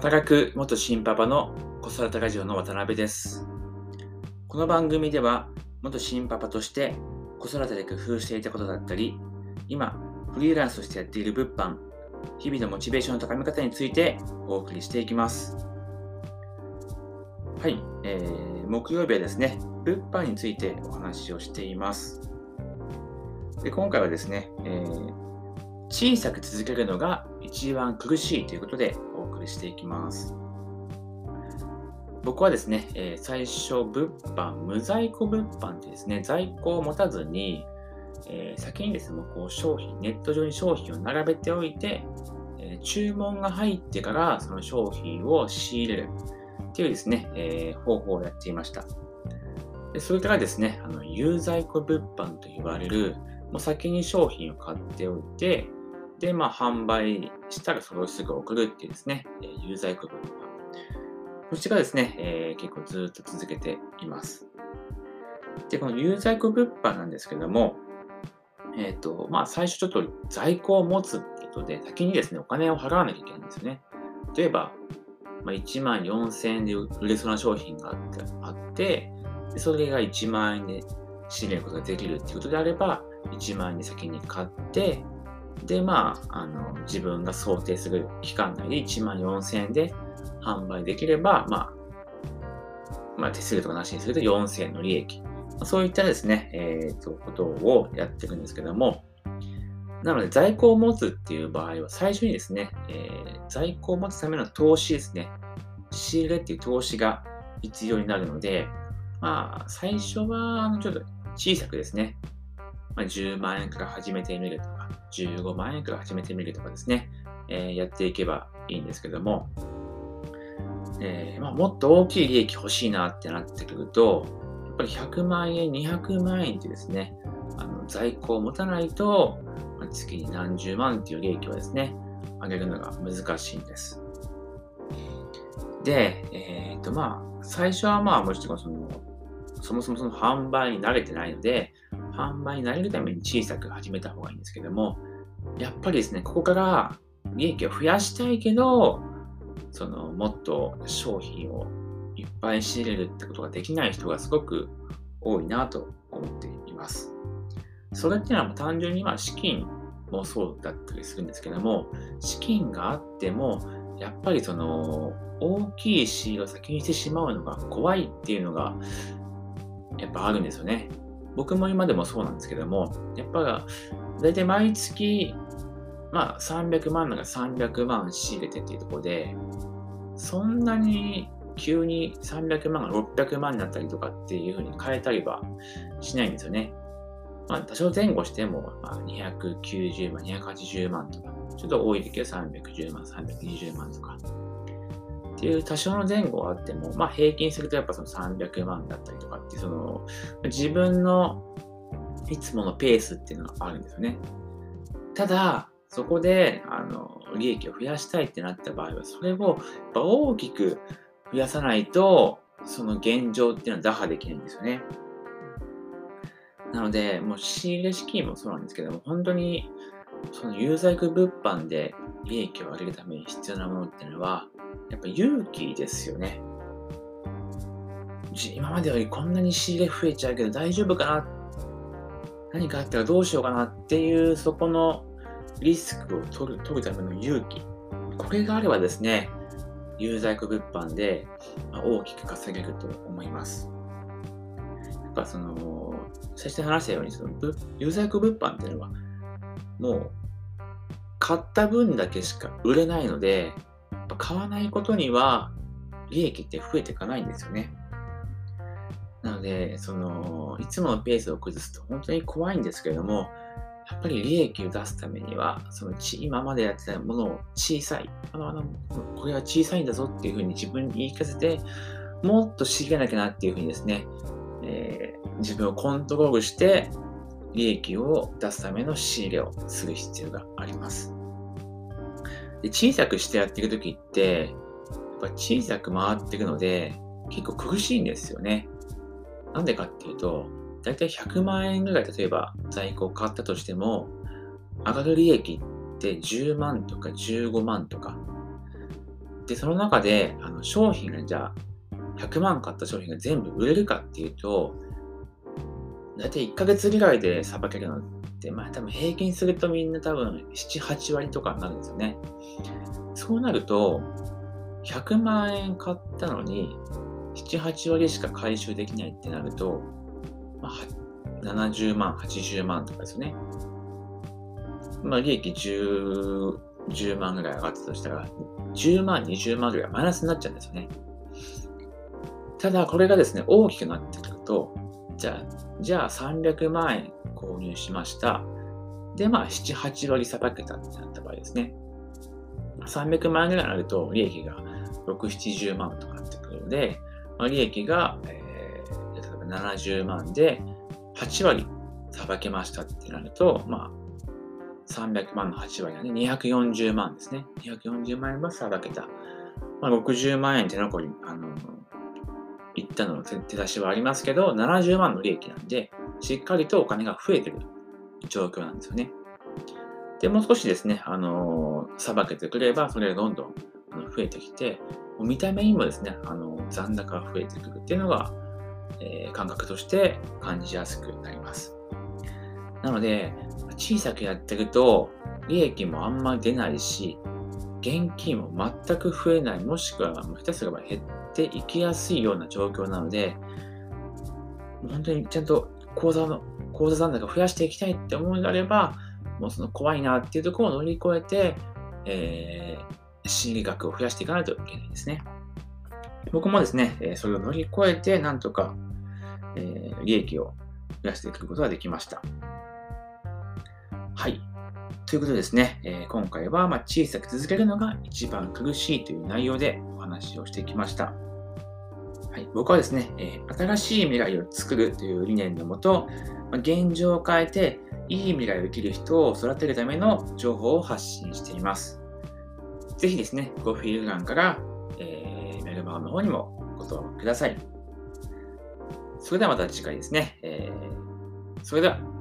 働く元新パパの子育てラジオの渡辺です。この番組では元新パパとして子育てで工夫していたことだったり、今フリーランスとしてやっている物販、日々のモチベーションの高め方についてお送りしていきます。はい、木曜日はですね、物販についてお話をしています。で、今回はですね、小さく続けるのが一番苦しいということでお送りしていきます。僕はですね、最初物販、無在庫物販ってですね、在庫を持たずに、先にですね、こう商品、ネット上に商品を並べておいて、注文が入ってからその商品を仕入れるっていうですね、方法をやっていました。で、それからですね、有在庫物販と言われる、もう先に商品を買っておいて、で、販売したらそれをすぐ送るっていうですね、有在庫物販。こちらですね、結構ずっと続けています。で、この有在庫物販なんですけども、最初ちょっと在庫を持つってことで、先にですね、お金を払わなきゃいけないんですよね。例えば、14,000円で売れそうな商品があって、でそれが10,000円で仕入れることができるっていうことであれば、10,000円で先に買って、で、自分が想定する期間内で14,000円で販売できれば、手数料とかなしにすると4,000円の利益。そういったですね、ことをやっていくんですけども、なので在庫を持つっていう場合は、最初にですね、在庫を持つための投資ですね、仕入れっていう投資が必要になるので、最初はちょっと小さくですね、10,000円から始めてみるとか、15,000円から始めてみるとかですね、やっていけばいいんですけども、もっと大きい利益欲しいなってなってくると、やっぱり100,000円、2,000,000円ってですね、在庫を持たないと、月に何十万っていう利益をですね、上げるのが難しいんです。で、最初はもちろんそもそもその販売に慣れてないので、販売に慣れるために小さく始めた方がいいんですけども、やっぱりですね、ここから利益を増やしたいけど、もっと商品をいっぱい仕入れるってことができない人がすごく多いなと思っています。それっていうのは単純に資金もそうだったりするんですけども、資金があってもやっぱり大きい仕入れを先にしてしまうのが怖いっていうのがやっぱあるんですよね。僕も今でもそうなんですけども、やっぱり大体毎月300万なら300万仕入れてっていうところで、そんなに急に300万が600万になったりとかっていう風に変えたりはしないんですよね。多少前後しても、290万、280万とか、ちょっと多い時は310万、320万とかっていう多少の前後はあっても、平均するとやっぱ300万だったりとかって、自分のいつものペースっていうのがあるんですよね。ただ、そこで利益を増やしたいってなった場合は、それをやっぱ大きく増やさないと、その現状っていうのは打破できないんですよね。なので、もう仕入れ資金もそうなんですけども、本当に有在庫物販で利益を上げるために必要なものっていうのは、やっぱ勇気ですよね。今までよりこんなに仕入れ増えちゃうけど大丈夫かな、何かあったらどうしようかなっていう、そこのリスクを取るための勇気。これがあればですね、有在庫物販で大きく稼げると思います。やっぱ最初に話したように、有在庫物販っていうのは、もう買った分だけしか売れないので、やっぱ買わないことには利益って増えていかないんですよね。なので、いつものペースを崩すと本当に怖いんですけれども、やっぱり利益を出すためには、今までやってたものをこれは小さいんだぞっていうふうに自分に言い聞かせて、もっと仕入れなきゃなっていうふうにですね、自分をコントロールして利益を出すための仕入れをする必要があります。で、小さくしてやっていくときって、やっぱ小さく回っていくので結構苦しいんですよね。なんでかっていうと、だいたい100,000円ぐらい例えば在庫を買ったとしても、上がる利益って10万とか15万とか、で、その中で商品がじゃあ100万買った商品が全部売れるかっていうと、大体1ヶ月ぐらいでさばけるのって、まあ多分平均するとみんな多分7、8割とかになるんですよね。そうなると、100万円買ったのに7、8割しか回収できないってなると、まあ、70万、80万とかですよね。まあ利益10万ぐらい上がったとしたら、10万、20万ぐらいマイナスになっちゃうんですよね。ただこれがですね、大きくなってくると、じゃあ300万円購入しました。で、まあ7、8割さばけたってなった場合ですね。300万円ぐらいになると利益が6、70万とかなってくるので、まあ、利益が、例えば70万で8割さばけましたってなると、まあ300万の8割はね、240万ですね。240万円はさばけた。まあ60万円手残り、言ったのの手出しはありますけど、70万の利益なんで、しっかりとお金が増えてる状況なんですよね。で、もう少しですね、さばけてくれば、それがどんどん増えてきて、見た目にもですね、残高が増えてくるっていうのが、感覚として感じやすくなります。なので、小さくやってると、利益もあんまり出ないし、現金も全く増えない、もしくはひたすら減っていきやすいような状況なので、本当にちゃんと口座残高を増やしていきたいって思うのであれば、もうその怖いなっていうところを乗り越えて、心理学を増やしていかないといけないですね。僕もですね、それを乗り越えて、なんとか、利益を増やしていくことができました。はい。ということでですね、今回は小さく続けるのが一番苦しいという内容でお話をしてきました。はい、僕はですね、新しい未来を作るという理念のもと、現状を変えていい未来を生きる人を育てるための情報を発信しています。ぜひですね、プロフィール欄から、メルマガの方にもご登録ください。それではまた次回ですね。それでは。